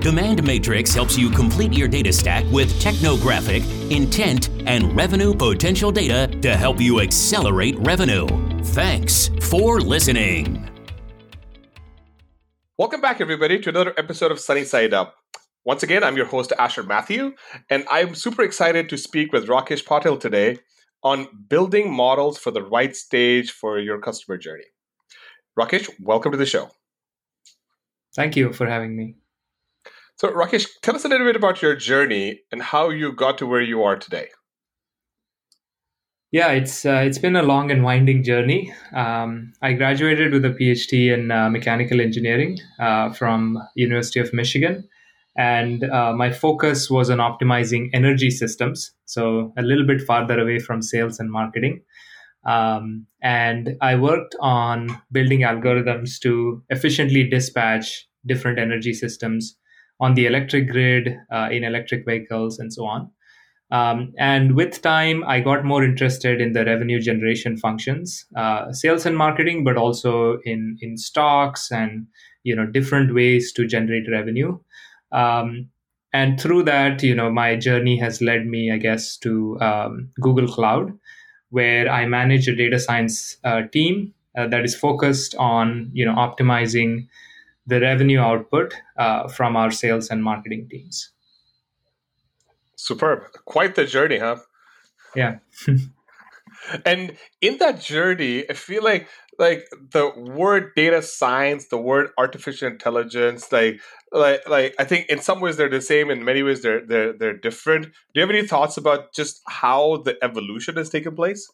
Demand Matrix helps you complete your data stack with technographic, intent, and revenue potential data to help you accelerate revenue. Thanks for listening. Welcome back, everybody, to another episode of Sunny Side Up. Once again, I'm your host, Asher Matthew, and I'm super excited to speak with Rakesh Patil today on building models for the right stage for your customer journey. Rakesh, welcome to the show. Thank you for having me. So Rakesh, tell us a little bit about your journey and how you got to where you are today. Yeah, it's been a long and winding journey. I graduated with a PhD in mechanical engineering from University of Michigan. And my focus was on optimizing energy systems, so a little bit farther away from sales and marketing. And I worked on building algorithms to efficiently dispatch different energy systems on the electric grid, in electric vehicles, and so on. And with time, I got more interested in the revenue generation functions, sales and marketing, but also in stocks and different ways to generate revenue. And through that, my journey has led me, I guess, to Google Cloud, where I manage a data science team that is focused on optimizing the revenue output from our sales and marketing teams. Superb. Quite the journey, huh? Yeah. And in that journey, I feel like the word data science, the word artificial intelligence, like I think in some ways they're the same, in many ways they're different. Do you have any thoughts about just how the evolution has taken place?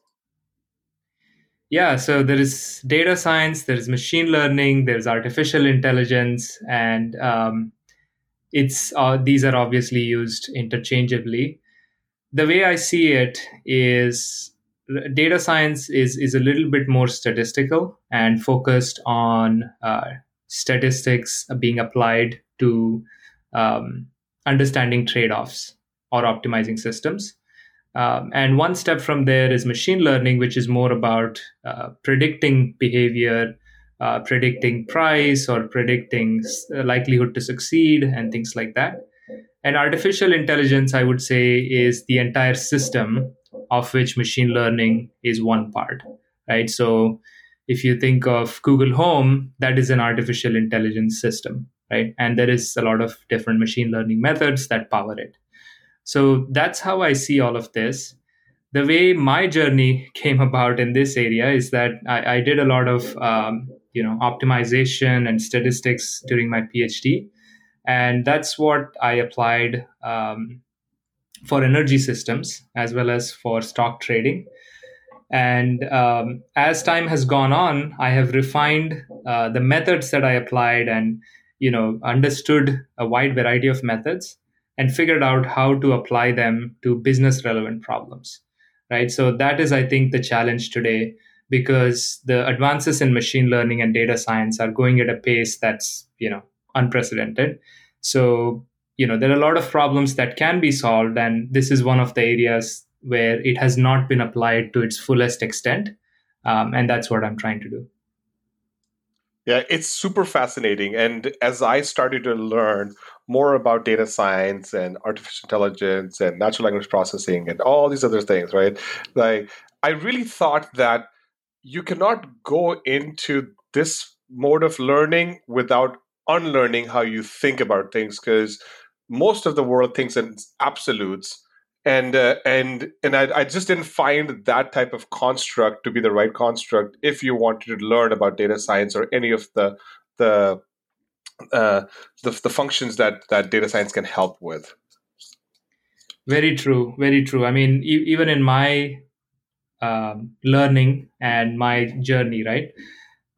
Yeah, so there is data science, there is machine learning, there is artificial intelligence, and these are obviously used interchangeably. The way I see it is data science is a little bit more statistical and focused on statistics being applied to understanding trade-offs or optimizing systems. And one step from there is machine learning, which is more about predicting behavior, predicting price, or predicting likelihood to succeed and things like that. And artificial intelligence, I would say, is the entire system of which machine learning is one part, right? So if you think of Google Home, that is an artificial intelligence system, right? And there is a lot of different machine learning methods that power it. So that's how I see all of this. The way my journey came about in this area is that I did a lot of optimization and statistics during my PhD. And that's what I applied for energy systems as well as for stock trading. And as time has gone on, I have refined the methods that I applied and understood a wide variety of methods and figured out how to apply them to business-relevant problems, right? So that is, I think, the challenge today, because the advances in machine learning and data science are going at a pace that's, unprecedented. So, there are a lot of problems that can be solved, and this is one of the areas where it has not been applied to its fullest extent, and that's what I'm trying to do. Yeah, it's super fascinating. And as I started to learn more about data science and artificial intelligence and natural language processing and all these other things, right? Like, I really thought that you cannot go into this mode of learning without unlearning how you think about things, because most of the world thinks in absolutes. And I just didn't find that type of construct to be the right construct if you wanted to learn about data science or any of the functions that data science can help with. Very true, very true. I mean, even in my learning and my journey, right,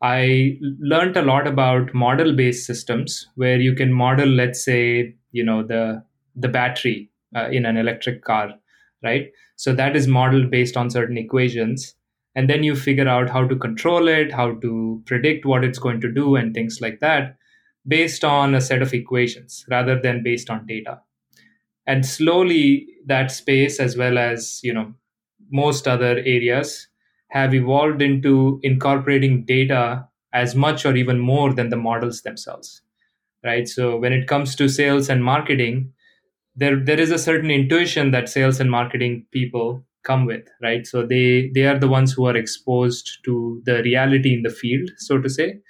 I learned a lot about model-based systems where you can model, let's say, the battery in an electric car right? So that is modeled based on certain equations. And then you figure out how to control it, how to predict what it's going to do and things like that based on a set of equations rather than based on data. And slowly that space, as well as, you know, most other areas, have evolved into incorporating data as much or even more than the models themselves, right? So when it comes to sales and marketing, there is a certain intuition that sales and marketing people come with, right? So they are the ones who are exposed to the reality in the field, so to say.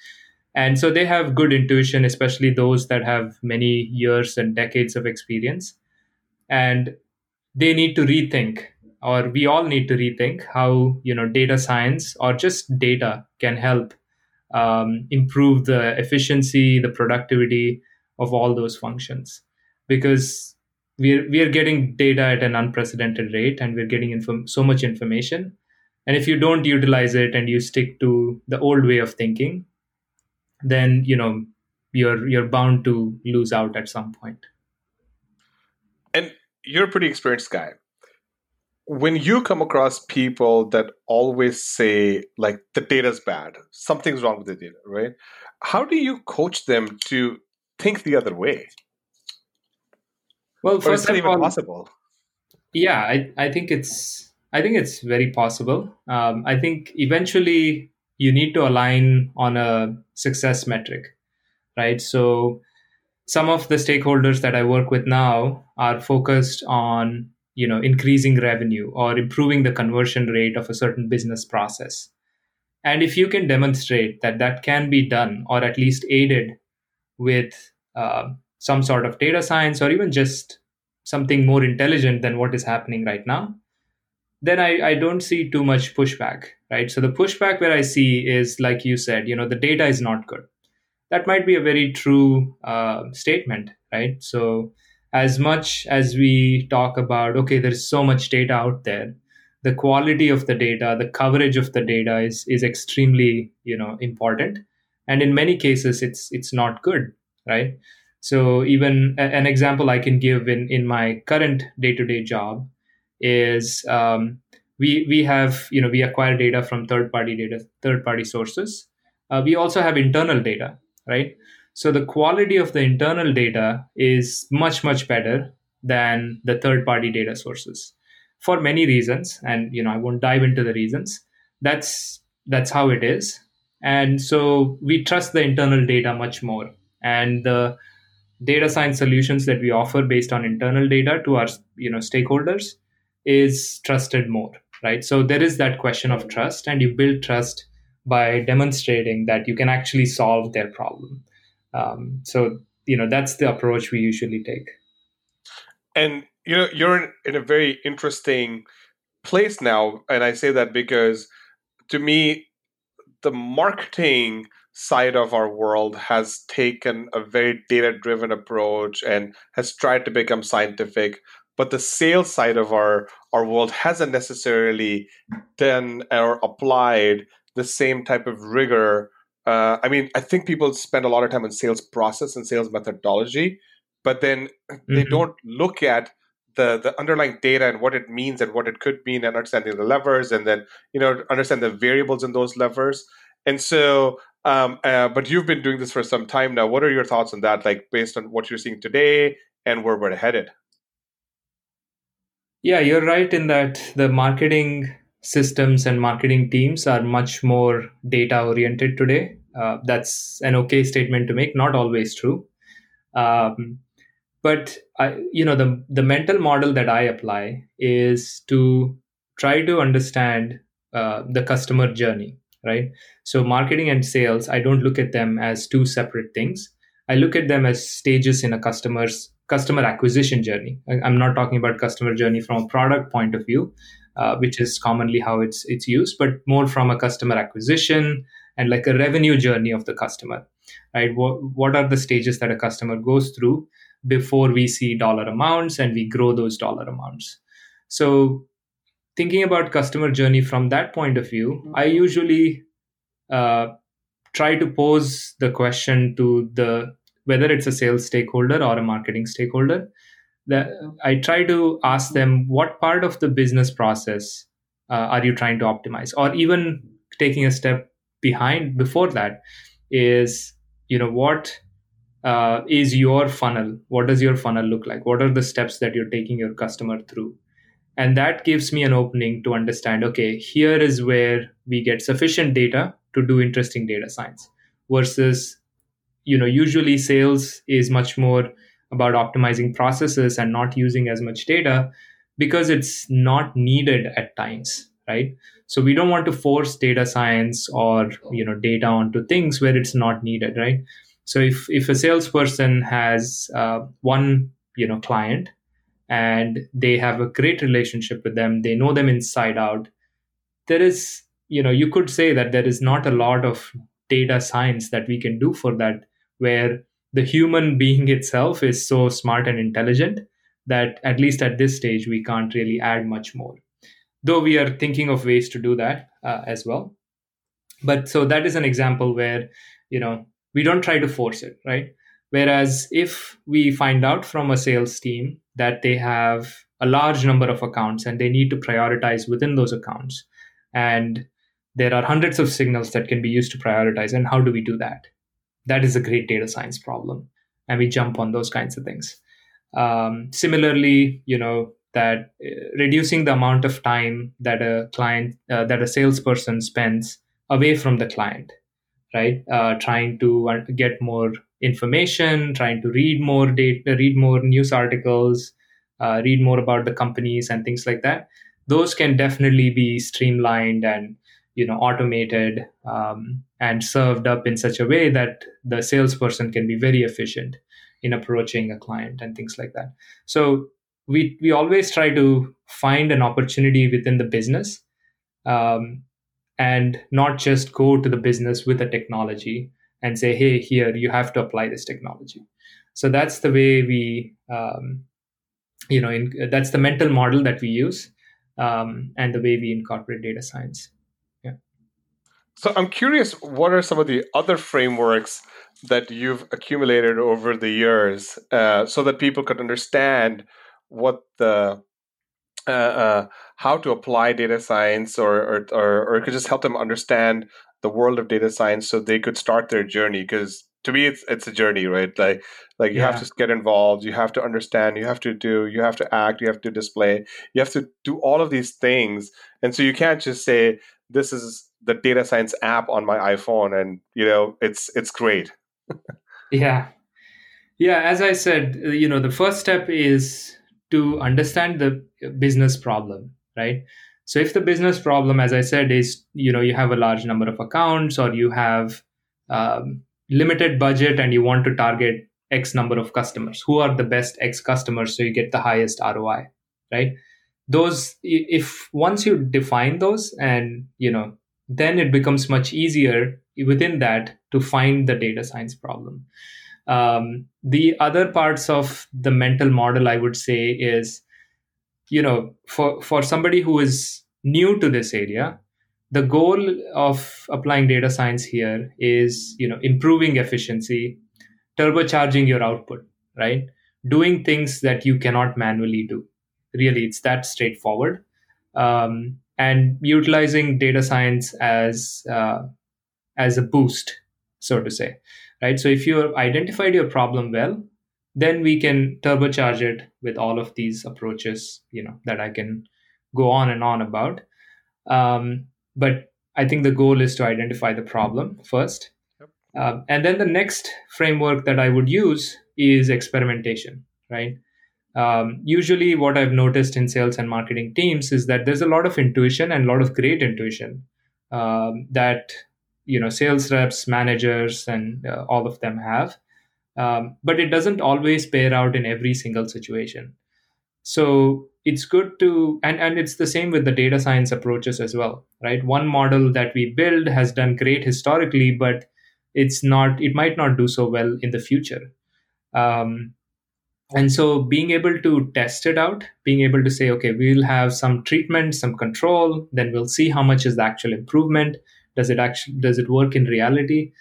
And so they have good intuition, especially those that have many years and decades of experience. And they need to rethink, or we all need to rethink, how, you know, data science or just data can help improve the efficiency, the productivity of all those functions. Because we are getting data at an unprecedented rate, and we're getting so much information. And if you don't utilize it and you stick to the old way of thinking, then, you know, you're bound to lose out at some point. And you're a pretty experienced guy. When you come across people that always say, like, the data's bad, something's wrong with the data, right? How do you coach them to think the other way? Well, first of all, is that even possible? Yeah, I think it's very possible. I think eventually you need to align on a success metric, right? So some of the stakeholders that I work with now are focused on, you know, increasing revenue or improving the conversion rate of a certain business process. And if you can demonstrate that that can be done, or at least aided with some sort of data science, or even just something more intelligent than what is happening right now, then I don't see too much pushback, right? So the pushback where I see is, like you said, you know, the data is not good. That might be a very true statement, right? So as much as we talk about, okay, there's so much data out there, the quality of the data, the coverage of the data is extremely, you know, important. And in many cases, it's not good, right? So even an example I can give in my current day-to-day job is we acquire data from third-party sources. We also have internal data, right? So the quality of the internal data is much, much better than the third-party data sources for many reasons. And, you know, I won't dive into the reasons. That's how it is. And so we trust the internal data much more. And the data science solutions that we offer based on internal data to our, you know, stakeholders is trusted more, right? So there is that question of trust, and you build trust by demonstrating that you can actually solve their problem. So, you know, that's the approach we usually take. And, you know, you're in a very interesting place now. And I say that because, to me, the marketing side of our world has taken a very data-driven approach and has tried to become scientific. But the sales side of our world hasn't necessarily done or applied the same type of rigor. I think people spend a lot of time on sales process and sales methodology, but then they don't look at the underlying data and what it means and what it could mean, and understanding the levers, and then, you know, understand the variables in those levers. And so, but you've been doing this for some time now. What are your thoughts on that, like, based on what you're seeing today and where we're headed? Yeah, you're right in that the marketing systems and marketing teams are much more data oriented today. That's an okay statement to make, not always true. But the mental model that I apply is to try to understand the customer journey, right? So marketing and sales, I don't look at them as two separate things. I look at them as stages in a customer acquisition journey. I'm not talking about customer journey from a product point of view, which is commonly how it's used, but more from a customer acquisition and like a revenue journey of the customer, right? What are the stages that a customer goes through before we see dollar amounts and we grow those dollar amounts? So thinking about customer journey from that point of view, I usually try to pose the question to whether it's a sales stakeholder or a marketing stakeholder, I try to ask them, what part of the business process are you trying to optimize? Or even taking a step behind before that is, what is your funnel? What does your funnel look like? What are the steps that you're taking your customer through? And that gives me an opening to understand, okay, here is where we get sufficient data to do interesting data science versus, usually sales is much more about optimizing processes and not using as much data because it's not needed at times, right? So we don't want to force data science or data onto things where it's not needed, right? So if a salesperson has one client and they have a great relationship with them, they know them inside out, there is you could say that there is not a lot of data science that we can do for that, where the human being itself is so smart and intelligent that at least at this stage, we can't really add much more, though we are thinking of ways to do that as well. But so that is an example where, we don't try to force it, right? Whereas if we find out from a sales team that they have a large number of accounts and they need to prioritize within those accounts, and there are hundreds of signals that can be used to prioritize, and how do we do that? That is a great data science problem. And we jump on those kinds of things. Similarly, that reducing the amount of time that a salesperson spends away from the client, right? Trying to get more information, trying to read more data, read more news articles, read more about the companies and things like that. Those can definitely be streamlined and automated and served up in such a way that the salesperson can be very efficient in approaching a client and things like that. So we always try to find an opportunity within the business and not just go to the business with a technology and say, hey, here, you have to apply this technology. So that's the way we, that's the mental model that we use and the way we incorporate data science. So I'm curious, what are some of the other frameworks that you've accumulated over the years so that people could understand what the how to apply data science or it could just help them understand the world of data science so they could start their journey? Because to me, it's a journey, right? Like you have to get involved, you have to understand, you have to do, you have to act, you have to display, you have to do all of these things. And so you can't just say, this is the data science app on my iPhone and it's great. Yeah. As I said, the first step is to understand the business problem, right? So if the business problem, as I said, is, you have a large number of accounts or you have limited budget and you want to target X number of customers, who are the best X customers so you get the highest ROI, right? Those, if once you define those and, then it becomes much easier within that to find the data science problem. The other parts of the mental model, I would say, is, for somebody who is new to this area, the goal of applying data science here is, improving efficiency, turbocharging your output, right? Doing things that you cannot manually do. Really, it's that straightforward. And utilizing data science as a boost, so to say, right? So if you identified your problem well, then we can turbocharge it with all of these approaches, that I can go on and on about. But I think the goal is to identify the problem first. Yep. And then the next framework that I would use is experimentation, right? Usually what I've noticed in sales and marketing teams is that there's a lot of intuition and a lot of great intuition that, sales reps, managers, and all of them have. But it doesn't always bear out in every single situation. So it's good to, and it's the same with the data science approaches as well, right? One model that we build has done great historically, but it might not do so well in the future. And so being able to test it out, being able to say, okay, we'll have some treatment, some control, then we'll see how much is the actual improvement. Does it work in reality?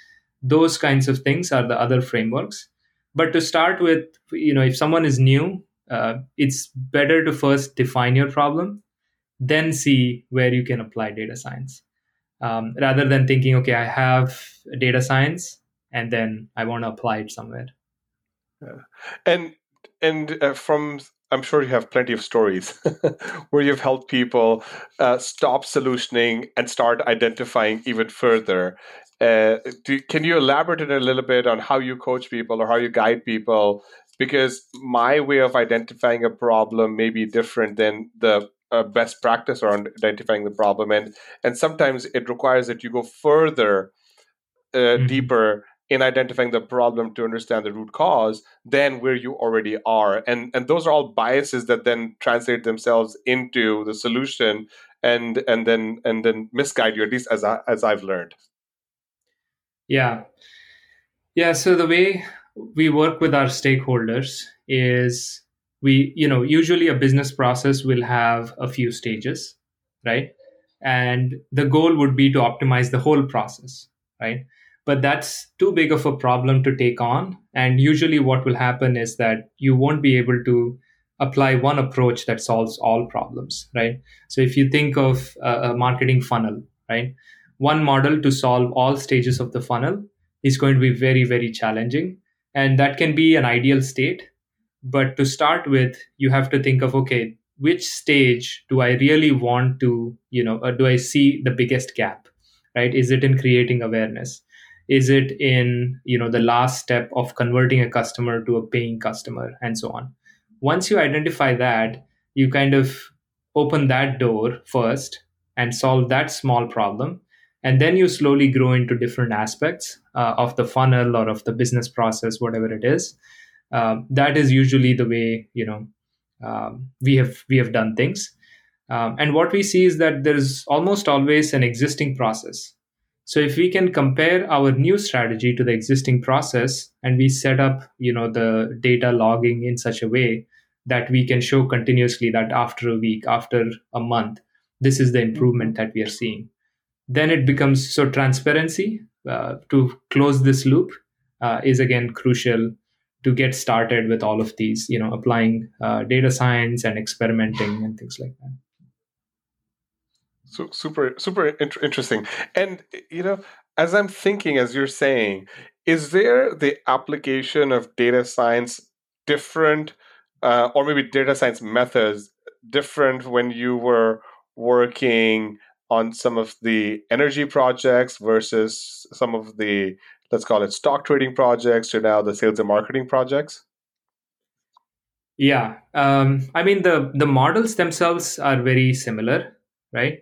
Those kinds of things are the other frameworks. But to start with, if someone is new, It's better to first define your problem, then see where you can apply data science, rather than thinking, okay, I have data science and then I want to apply it somewhere. Yeah. And from, I'm sure you have plenty of stories where you've helped people stop solutioning and start identifying even further. Can you elaborate a little bit on how you coach people or how you guide people? Because my way of identifying a problem may be different than the best practice around identifying the problem. And sometimes it requires that you go further, deeper in identifying the problem to understand the root cause than where you already are. And those are all biases that then translate themselves into the solution and then misguide you, at least as I've learned. Yeah. So the way we work with our stakeholders is usually a business process will have a few stages, right? And the goal would be to optimize the whole process, right? But that's too big of a problem to take on. And usually what will happen is that you won't be able to apply one approach that solves all problems, right? So if you think of a marketing funnel, right? One model to solve all stages of the funnel is going to be very, very challenging. And that can be an ideal state. But to start with, you have to think of, okay, which stage do I really want to, do I see the biggest gap, right? Is it in creating awareness? Is it in, the last step of converting a customer to a paying customer and so on? Once you identify that, you kind of open that door first and solve that small problem. And then you slowly grow into different aspects of the funnel or of the business process, whatever it is. That is usually the way, we have done things. And what we see is that there's almost always an existing process. So if we can compare our new strategy to the existing process and we set up, the data logging in such a way that we can show continuously that after a week, after a month, this is the improvement that we are seeing. Then it becomes, so transparency to close this loop is again crucial to get started with all of these, applying data science and experimenting and things like that. So super interesting. And, as I'm thinking, as you're saying, is there the application of data science different, or maybe data science methods different when you were working on some of the energy projects versus some of the, let's call it, stock trading projects to now the sales and marketing projects? Yeah. The models themselves are very similar, right?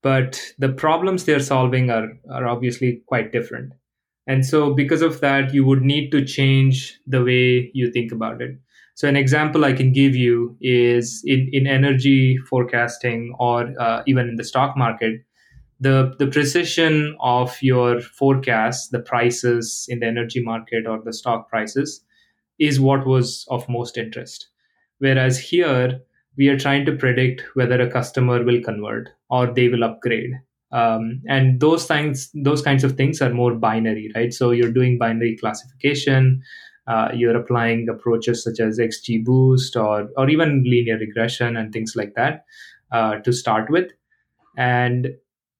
But the problems they're solving are obviously quite different. And so because of that, you would need to change the way you think about it. So an example I can give you is in energy forecasting or even in the stock market, the precision of your forecast, the prices in the energy market or the stock prices, is what was of most interest. Whereas here, we are trying to predict whether a customer will convert or they will upgrade. And those kinds of things are more binary, right? So you're doing binary classification. You're applying approaches such as XGBoost or even linear regression and things like that to start with. And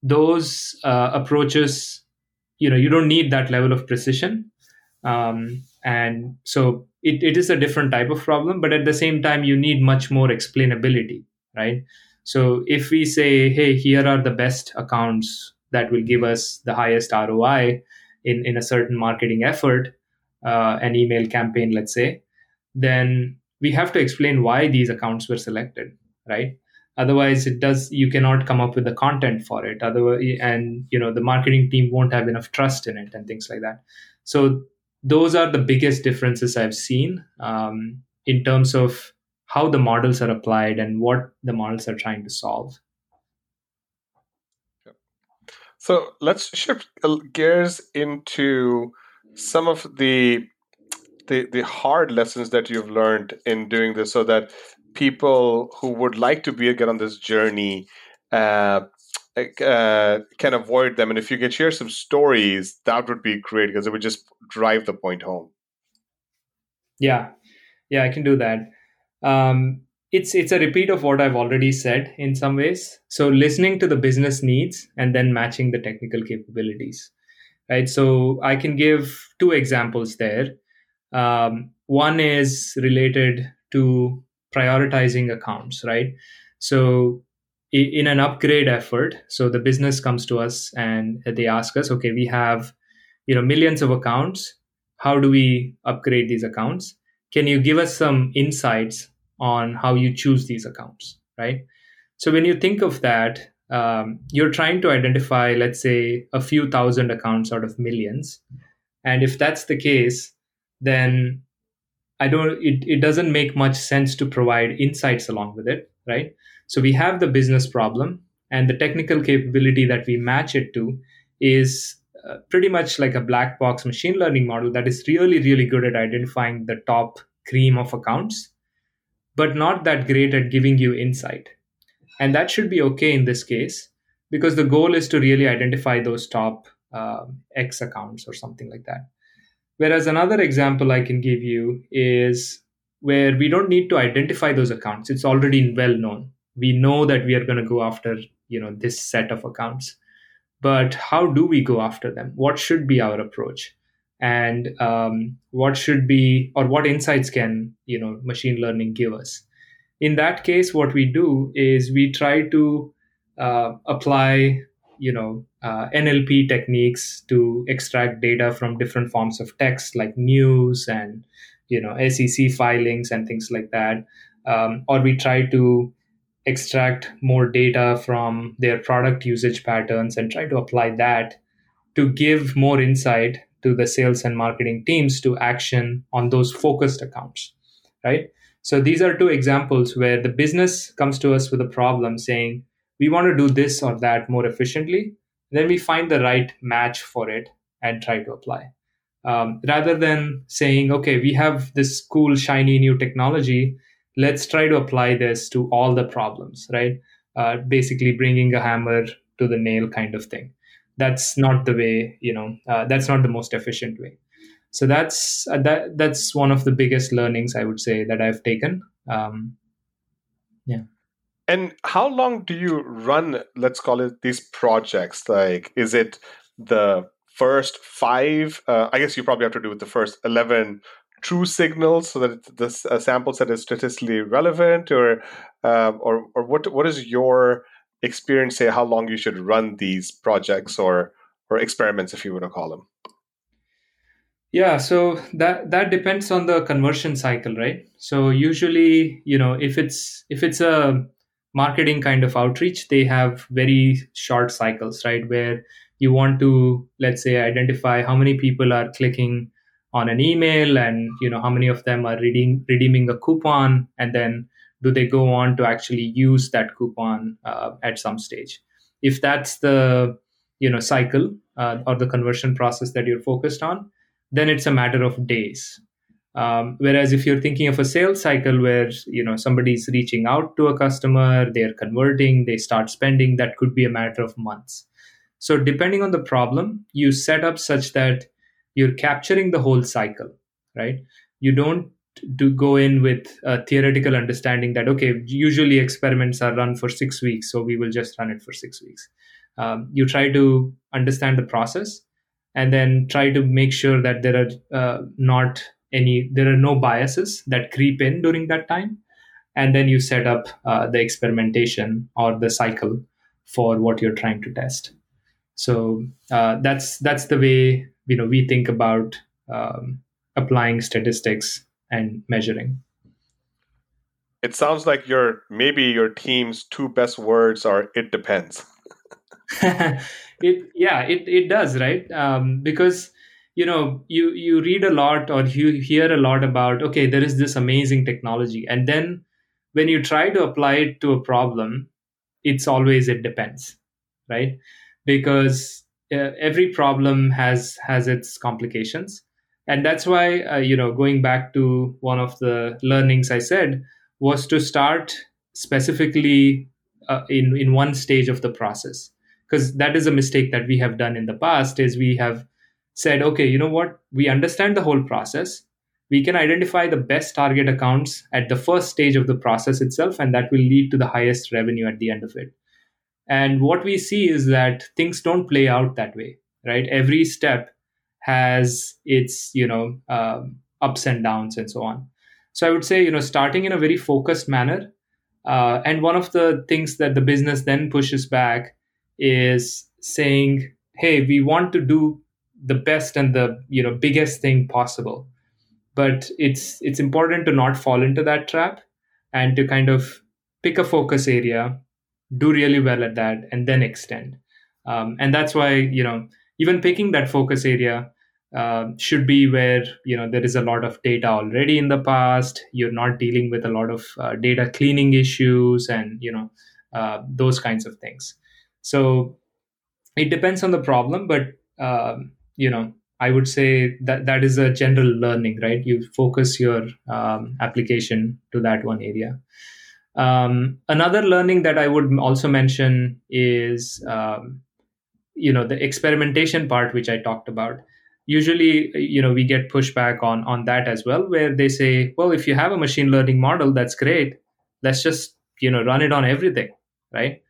those approaches, you don't need that level of precision. And so it is a different type of problem, but at the same time, you need much more explainability, right? So if we say, hey, here are the best accounts that will give us the highest ROI in a certain marketing effort, an email campaign, let's say, then we have to explain why these accounts were selected, right? Otherwise, you cannot come up with the content for it. Otherwise, and the marketing team won't have enough trust in it and things like that. So those are the biggest differences I've seen in terms of how the models are applied and what the models are trying to solve. So let's shift gears into some of the hard lessons that you've learned in doing this, so that people who would like to get on this journey can avoid them. And if you could share some stories, that would be great, because it would just drive the point home. Yeah, I can do that. It's a repeat of what I've already said in some ways. So listening to the business needs and then matching the technical capabilities, right? So I can give two examples there. One is related to prioritizing accounts, right? So in an upgrade effort, so the business comes to us and they ask us, okay, we have, millions of accounts. How do we upgrade these accounts? Can you give us some insights on how you choose these accounts, right? So when you think of that, you're trying to identify, let's say, a few thousand accounts out of millions. And if that's the case, then it doesn't make much sense to provide insights along with it, right? So we have the business problem, and the technical capability that we match it to is pretty much like a black box machine learning model that is really, really good at identifying the top cream of accounts, but not that great at giving you insight. And that should be okay in this case, because the goal is to really identify those top X accounts or something like that. Whereas another example I can give you is where we don't need to identify those accounts. It's already well known. We know that we are going to go after, this set of accounts, but how do we go after them? What should be our approach? And what insights can, machine learning give us? In that case, what we do is we try to apply, NLP techniques to extract data from different forms of text like news and, SEC filings and things like that. Or we try to extract more data from their product usage patterns and try to apply that to give more insight to the sales and marketing teams to action on those focused accounts, right? So these are two examples where the business comes to us with a problem saying, we want to do this or that more efficiently. Then we find the right match for it and try to apply. Rather than saying, okay, we have this cool, shiny new technology. Let's try to apply this to all the problems, right? Basically bringing a hammer to the nail kind of thing. That's not the way, that's not the most efficient way. So that's one of the biggest learnings I would say that I've taken. And how long do you run, let's call it, these projects? Like, is it the first 5? I guess you probably have to do with the first 11 true signals so that this sample set is statistically relevant, or what is your experience say how long you should run these projects or experiments, if you want to call them? Yeah, so that depends on the conversion cycle, right? So usually, if it's a marketing kind of outreach, they have very short cycles, right? Where you want to, let's say, identify how many people are clicking on an email and, how many of them are redeeming a coupon, and then do they go on to actually use that coupon at some stage? If that's the, cycle or the conversion process that you're focused on, then it's a matter of days. Whereas if you're thinking of a sales cycle where, somebody's reaching out to a customer, they're converting, they start spending, that could be a matter of months. So depending on the problem, you set up such that you're capturing the whole cycle, right? You don't go in with a theoretical understanding that, okay, usually experiments are run for 6 weeks, so we will just run it for 6 weeks. You try to understand the process and then try to make sure that there are no biases that creep in during that time. And then you set up the experimentation or the cycle for what you're trying to test. So that's the way, we think about applying statistics and measuring. It sounds like your team's two best words are, it depends. It does, right? Because you read a lot or you hear a lot about, okay, there is this amazing technology, and then when you try to apply it to a problem, it's always it depends, right? Because every problem has its complications, and that's why going back to one of the learnings I said was to start specifically in one stage of the process. Because that is a mistake that we have done in the past, is we have said, okay, we understand the whole process. we can identify the best target accounts at the first stage of the process itself, and that will lead to the highest revenue at the end of it. And what we see is that things don't play out that way, right? Every step has its, ups and downs and so on. So I would say, starting in a very focused manner. And one of the things that the business then pushes back is saying, hey, we want to do the best and the biggest thing possible. But it's important to not fall into that trap and to kind of pick a focus area, do really well at that, and then extend. And that's why, even picking that focus area should be where, there is a lot of data already in the past. You're not dealing with a lot of data cleaning issues and, those kinds of things. So it depends on the problem, but, I would say that is a general learning, right? You focus your application to that one area. Another learning that I would also mention is, the experimentation part, which I talked about. Usually, we get pushback on that as well, where they say, well, if you have a machine learning model, that's great. Let's just, run it on everything, right?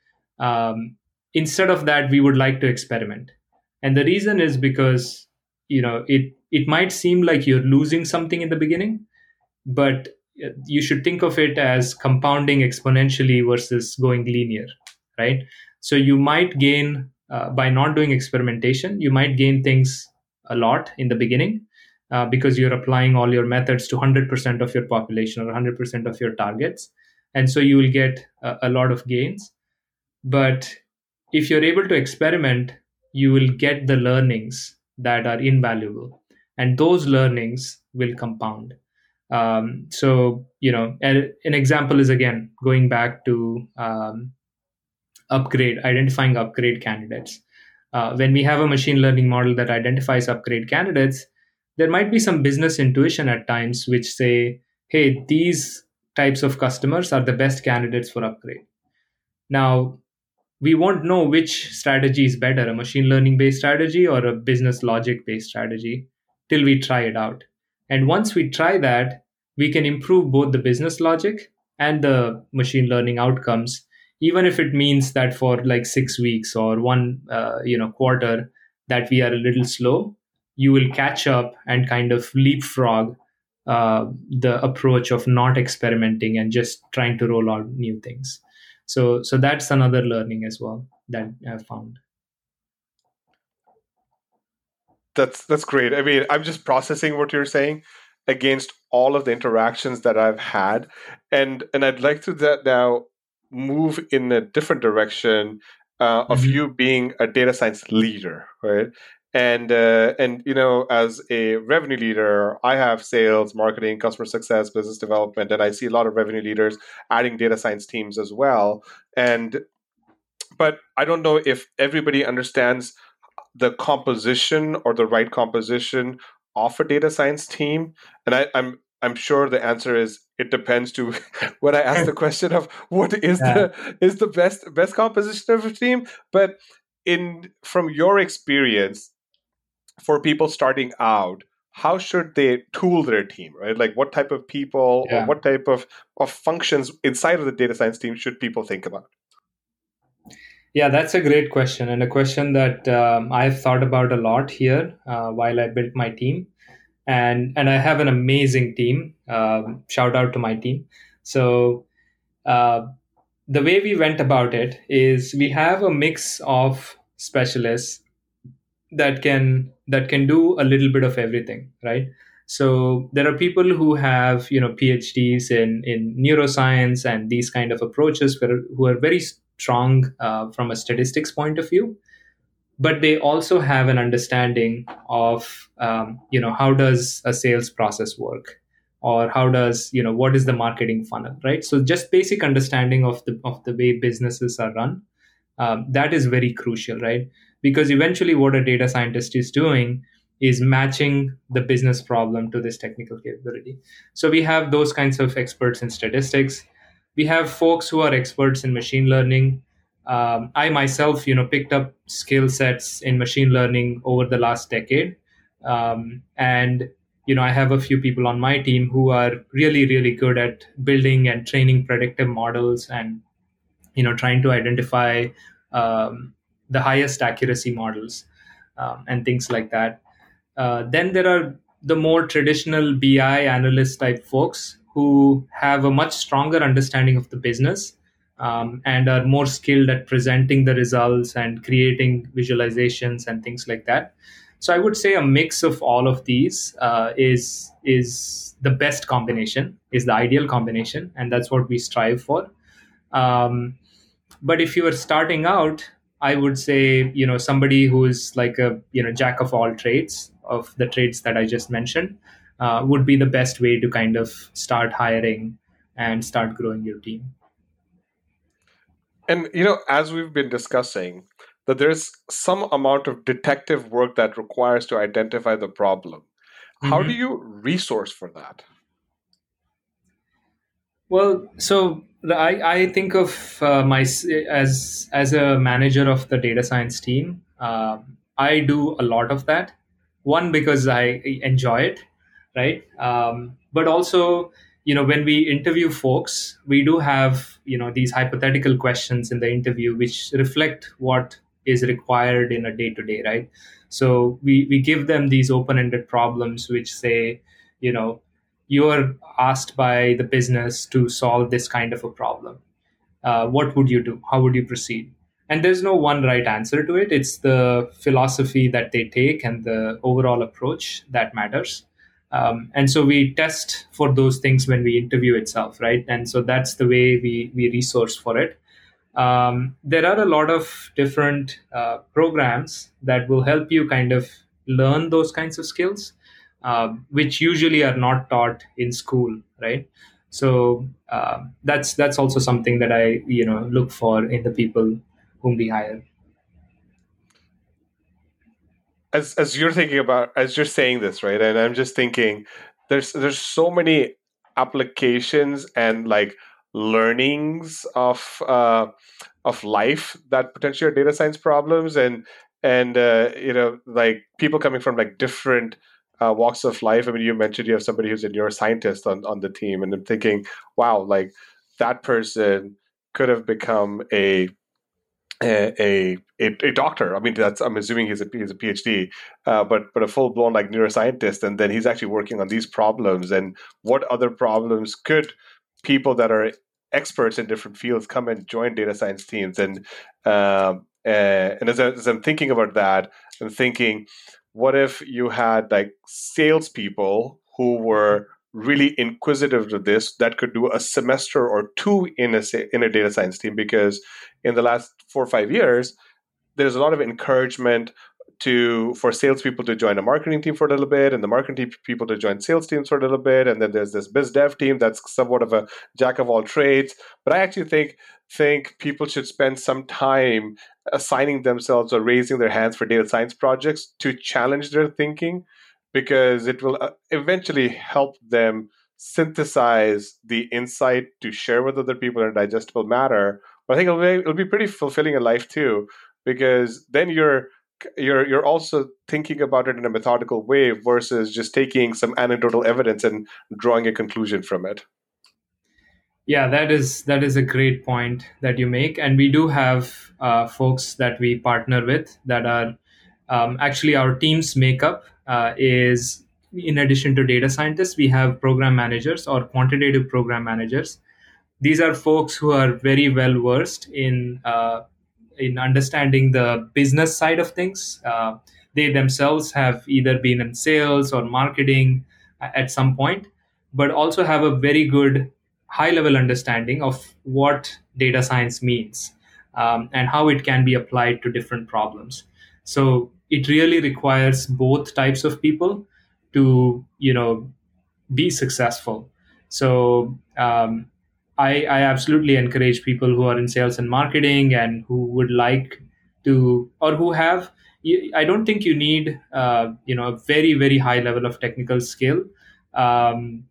Instead of that, we would like to experiment. And the reason is because it might seem like you're losing something in the beginning, but you should think of it as compounding exponentially versus going linear, right? So you might gain, by not doing experimentation, you might gain things a lot in the beginning because you're applying all your methods to 100% of your population or 100% of your targets. And so you will get a lot of gains. But if you're able to experiment, you will get the learnings that are invaluable, and those learnings will compound. An example is, again, going back to identifying upgrade candidates. When we have a machine learning model that identifies upgrade candidates, there might be some business intuition at times which say, hey, these types of customers are the best candidates for upgrade. Now, we won't know which strategy is better, a machine learning-based strategy or a business logic-based strategy, till we try it out. And once we try that, we can improve both the business logic and the machine learning outcomes, even if it means that for like 6 weeks or one quarter that we are a little slow, you will catch up and kind of leapfrog the approach of not experimenting and just trying to roll out new things. So that's another learning as well that I found. That's great. I mean, I'm just processing what you're saying against all of the interactions that I've had. And I'd like to now move in a different direction of you being a data science leader, right? And as a revenue leader, I have sales, marketing, customer success, business development, and I see a lot of revenue leaders adding data science teams as well. But I don't know if everybody understands the composition or the right composition of a data science team. And I'm sure the answer is it depends to when I ask the question of what is the best composition of a team. But from your experience, for people starting out, how should they tool their team, right? Like what type of people or what type of functions inside of the data science team should people think about? Yeah, that's a great question, and a question that I've thought about a lot here while I built my team. And I have an amazing team. Shout out to my team. So the way we went about it is we have a mix of specialists that can do a little bit of everything, right? So there are people who have, PhDs in neuroscience and these kind of approaches who are very strong from a statistics point of view, but they also have an understanding of, how does a sales process work? Or how does, what is the marketing funnel, right? So just basic understanding of the way businesses are run, that is very crucial, right? Because eventually what a data scientist is doing is matching the business problem to this technical capability. So we have those kinds of experts in statistics. We have folks who are experts in machine learning. I myself, picked up skill sets in machine learning over the last decade. And you know, I have a few people on my team who are really, really good at building and training predictive models and, you know, trying to identify the highest accuracy models and things like that. Then there are the more traditional BI analyst type folks who have a much stronger understanding of the business and are more skilled at presenting the results and creating visualizations and things like that. So I would say a mix of all of these is the best combination, is the ideal combination, and that's what we strive for. But if you are starting out, I would say, you know, somebody who is like a, you know, jack of all trades, of the trades that I just mentioned, would be the best way to kind of start hiring and start growing your team. And, you know, as we've been discussing, that there's some amount of detective work that requires to identify the problem. How do you resource for that? Well, so I think of as a manager of the data science team, I do a lot of that. One, because I enjoy it, right? But also, you know, when we interview folks, we do have, you know, these hypothetical questions in the interview which reflect what is required in a day-to-day, right? So we give them these open-ended problems which say, you know, you are asked by the business to solve this kind of a problem. What would you do? How would you proceed? And there's no one right answer to it. It's the philosophy that they take and the overall approach that matters. And so we test for those things when we interview itself, right? And so that's the way we resource for it. There are a lot of different programs that will help you kind of learn those kinds of skills, which usually are not taught in school, right? So that's also something that I, you know, look for in the people whom we hire. As you're thinking about, as you're saying this, right? And I'm just thinking, there's so many applications and like learnings of life that potentially are data science problems, and you know, like people coming from like different walks of life. I mean, you mentioned you have somebody who's a neuroscientist on the team, and I'm thinking, wow, like that person could have become a doctor. I mean, that's, I'm assuming he's a PhD, but a full blown like neuroscientist, and then he's actually working on these problems. And what other problems could people that are experts in different fields come and join data science teams? And as I'm thinking about that, I'm thinking, what if you had like salespeople who were really inquisitive to this, that could do a semester or two in a data science team, because in the last 4 or 5 years, there's a lot of encouragement for salespeople to join a marketing team for a little bit, and the marketing people to join sales teams for a little bit, and then there's this biz dev team that's somewhat of a jack of all trades. But I actually think people should spend some time assigning themselves or raising their hands for data science projects to challenge their thinking, because it will eventually help them synthesize the insight to share with other people in a digestible manner. But I think it'll be pretty fulfilling in life too, because then you're also thinking about it in a methodical way versus just taking some anecdotal evidence and drawing a conclusion from it. Yeah, that is a great point that you make. And we do have folks that we partner with that are actually our team's makeup. Is in addition to data scientists, we have program managers or quantitative program managers. These are folks who are very well versed in understanding the business side of things. They themselves have either been in sales or marketing at some point, but also have a very good high-level understanding of what data science means and how it can be applied to different problems. So it really requires both types of people to, you know, be successful. So I absolutely encourage people who are in sales and marketing and who would like to, or who have, I don't think you need, you know, a very, very high level of technical skill to,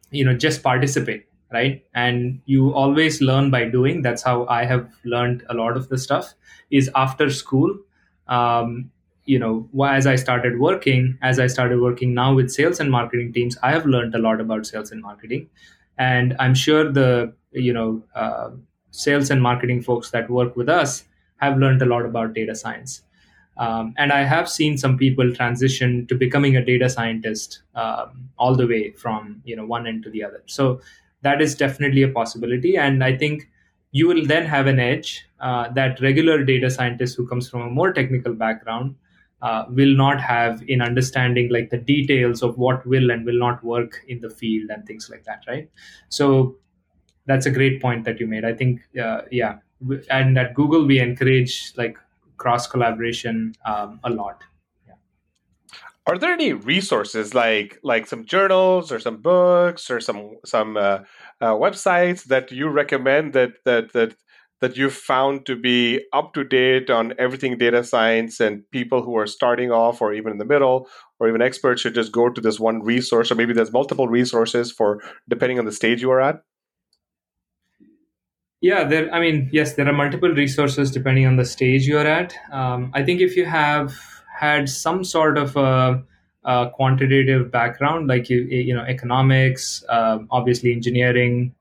you know, just participate, right? And you always learn by doing. That's how I have learned a lot of the stuff is after school. you know, as I started working now with sales and marketing teams, I have learned a lot about sales and marketing. And I'm sure the, you know, sales and marketing folks that work with us have learned a lot about data science. And I have seen some people transition to becoming a data scientist all the way from, you know, one end to the other. So that is definitely a possibility. And I think you will then have an edge that regular data scientist who comes from a more technical background will not have in understanding like the details of what will and will not work in the field and things like that, right? So that's a great point that you made. I think, yeah. And at Google, we encourage like cross collaboration a lot. Yeah. Are there any resources like some journals or some books or some websites that you recommend that you've found to be up to date on everything data science, and people who are starting off or even in the middle or even experts should just go to this one resource, or maybe there's multiple resources for depending on the stage you are at? Yeah, there are multiple resources depending on the stage you're at. I think if you have had some sort of a quantitative background, like you know, economics, obviously engineering,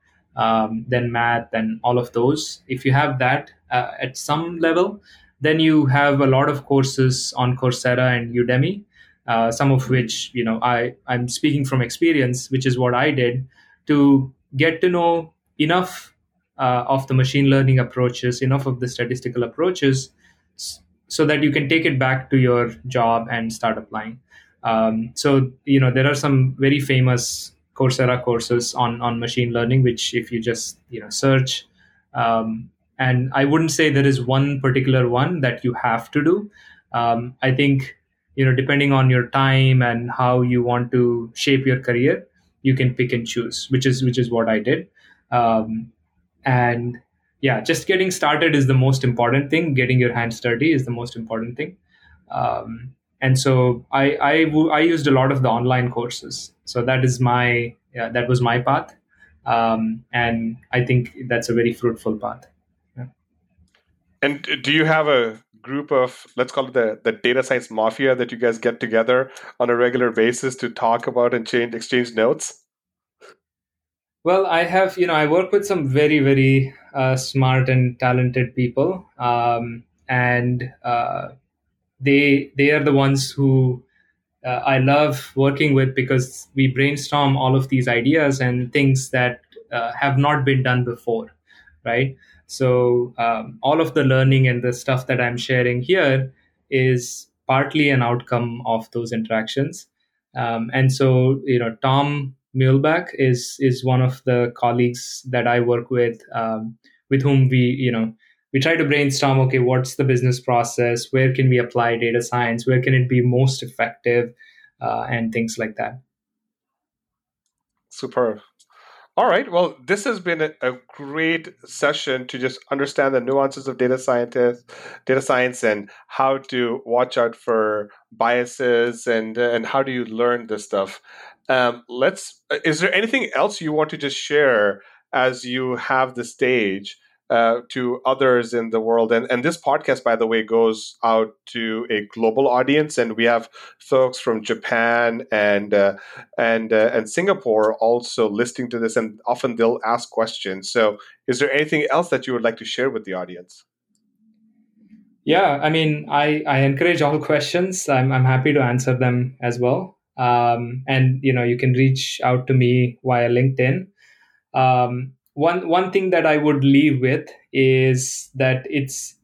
then math and all of those, if you have that at some level, then you have a lot of courses on Coursera and Udemy, some of which, you know, I'm speaking from experience, which is what I did, to get to know enough of the machine learning approaches, enough of the statistical approaches, so that you can take it back to your job and start applying. So, you know, there are some very famous Coursera courses on machine learning, which if you just, you know, search, and I wouldn't say there is one particular one that you have to do. I think, you know, depending on your time and how you want to shape your career, you can pick and choose, which is what I did. And yeah, just getting started is the most important thing. Getting your hands dirty is the most important thing. And so I used a lot of the online courses. So that was my path. And I think that's a very fruitful path. Yeah. And do you have a group of, let's call it the data science mafia, that you guys get together on a regular basis to talk about and exchange notes? Well, I have, you know, I work with some very, very smart and talented people, and they are the ones who I love working with, because we brainstorm all of these ideas and things that have not been done before, right? So all of the learning and the stuff that I'm sharing here is partly an outcome of those interactions. And so, you know, Tom Mühlbach is one of the colleagues that I work with whom we try to brainstorm, okay, what's the business process? Where can we apply data science? Where can it be most effective? And things like that. Superb. All right. Well, this has been a great session to just understand the nuances of data science, and how to watch out for biases and how do you learn this stuff. Is there anything else you want to just share as you have the stage to others in the world? And this podcast, by the way, goes out to a global audience, and we have folks from Japan and Singapore also listening to this, and often they'll ask questions. So is there anything else that you would like to share with the audience? Yeah, I mean, I encourage all questions. I'm happy to answer them as well. And you know, you can reach out to me via LinkedIn. One thing that I would leave with is that it's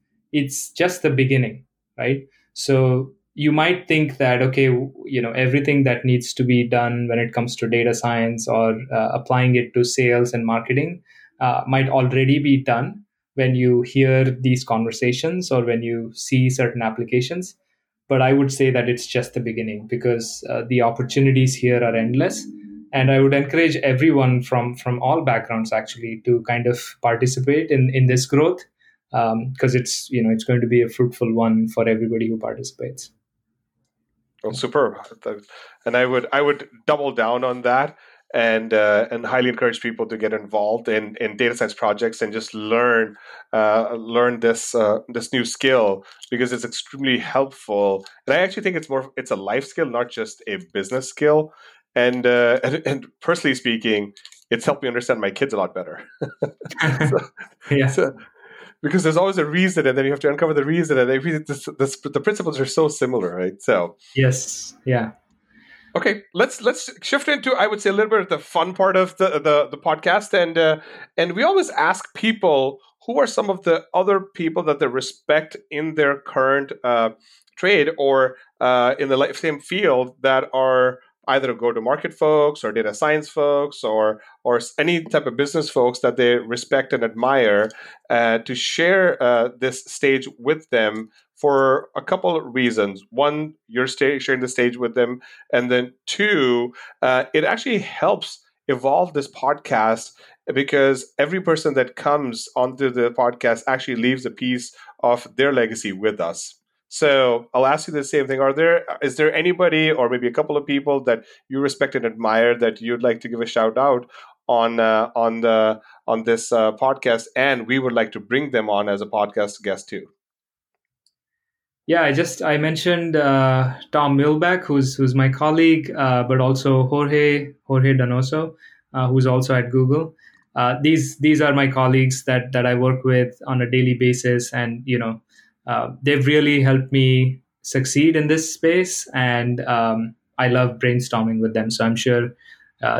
just the beginning, right? So you might think that, okay, you know, everything that needs to be done when it comes to data science or applying it to sales and marketing might already be done when you hear these conversations or when you see certain applications. But I would say that it's just the beginning, because the opportunities here are endless. And I would encourage everyone from all backgrounds actually to kind of participate in this growth, because it's, you know, it's going to be a fruitful one for everybody who participates. Well, superb. And I would double down on that and highly encourage people to get involved in data science projects and just learn this new skill, because it's extremely helpful. And I actually think it's a life skill, not just a business skill. And personally speaking, it's helped me understand my kids a lot better. Because there's always a reason, and then you have to uncover the reason, and the principles are so similar, right? So yes, yeah. Okay, let's shift into, I would say, a little bit of the fun part of the podcast, and we always ask people who are some of the other people that they respect in their current trade or in the same field that are either go-to-market folks or data science folks or any type of business folks that they respect and admire, to share this stage with them for a couple of reasons. One, you're sharing the stage with them. And then two, it actually helps evolve this podcast, because every person that comes onto the podcast actually leaves a piece of their legacy with us. So I'll ask you the same thing. Is there anybody or maybe a couple of people that you respect and admire that you'd like to give a shout out on this podcast, and we would like to bring them on as a podcast guest too? Yeah, I mentioned Tom Mühlbach, who's my colleague, but also Jorge Donoso, who's also at Google. These are my colleagues that I work with on a daily basis, and they've really helped me succeed in this space, and I love brainstorming with them. So I'm sure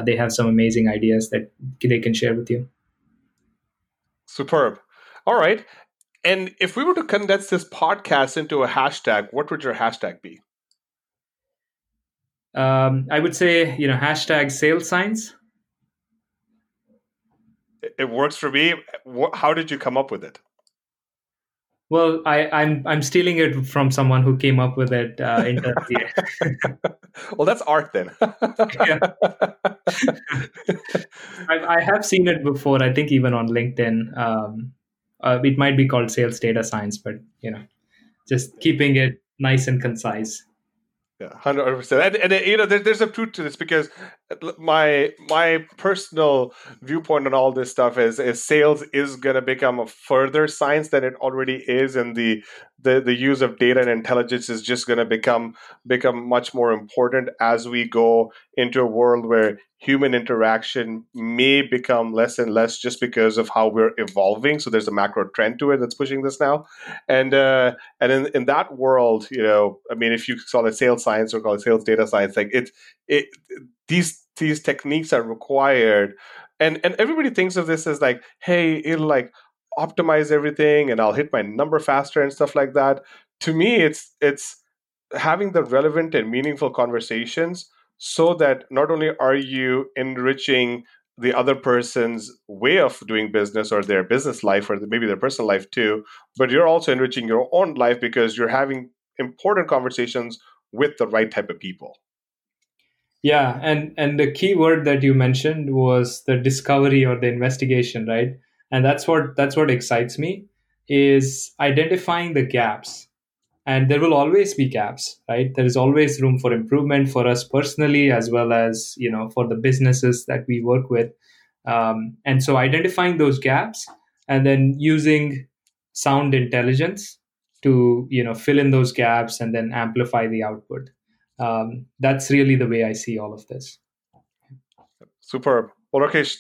they have some amazing ideas that they can share with you. Superb. All right. And if we were to condense this podcast into a hashtag, what would your hashtag be? I would say, hashtag sales science. It works for me. How did you come up with it? Well, I'm stealing it from someone who came up with it internally. Well, that's art then. I have seen it before. I think even on LinkedIn. It might be called sales data science, but just keeping it nice and concise. Yeah, 100%. And there's a truth to this, because my personal viewpoint on all this stuff is sales is going to become a further science than it already is, and the use of data and intelligence is just going to become much more important as we go into a world where human interaction may become less and less, just because of how we're evolving. So there's a macro trend to it that's pushing this now, and in that world, if you call it sales science or call it sales data science, like it these techniques are required, and everybody thinks of this as like, hey, it'll like optimize everything and I'll hit my number faster and stuff like that. To me, it's having the relevant and meaningful conversations, so that not only are you enriching the other person's way of doing business or their business life or maybe their personal life too, but you're also enriching your own life because you're having important conversations with the right type of people. Yeah, and the key word that you mentioned was the discovery or the investigation, right? And that's what excites me, is identifying the gaps. And there will always be gaps, right? There is always room for improvement for us personally, as well as, for the businesses that we work with. And so identifying those gaps and then using sound intelligence to, fill in those gaps and then amplify the output. That's really the way I see all of this. Superb. Well, Rakesh,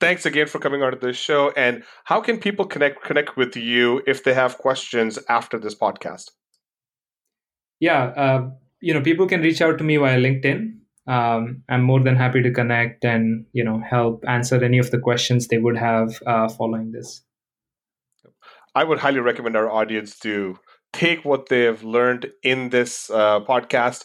thanks again for coming on to this show. And how can people connect with you if they have questions after this podcast? Yeah, people can reach out to me via LinkedIn. I'm more than happy to connect and, help answer any of the questions they would have following this. I would highly recommend our audience to take what they've learned in this podcast,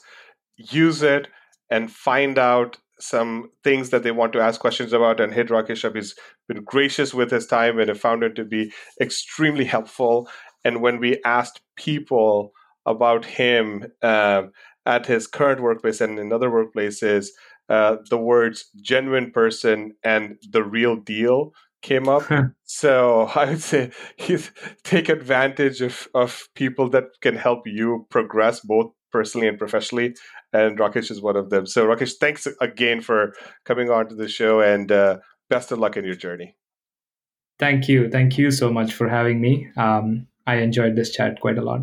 use it, and find out some things that they want to ask questions about, and hit Rakesh up. He's been gracious with his time and I found it to be extremely helpful. And when we asked people about him at his current workplace and in other workplaces, the words genuine person and the real deal came up. So I would say take advantage of people that can help you progress both personally and professionally, and Rakesh is one of them. So Rakesh, thanks again for coming on to the show, and best of luck in your journey. Thank you. Thank you so much for having me. I enjoyed this chat quite a lot.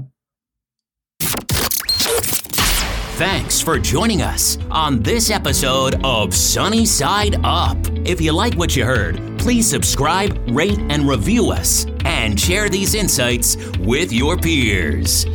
Thanks for joining us on this episode of Sunny Side Up. If you like what you heard, please subscribe, rate, and review us, and share these insights with your peers.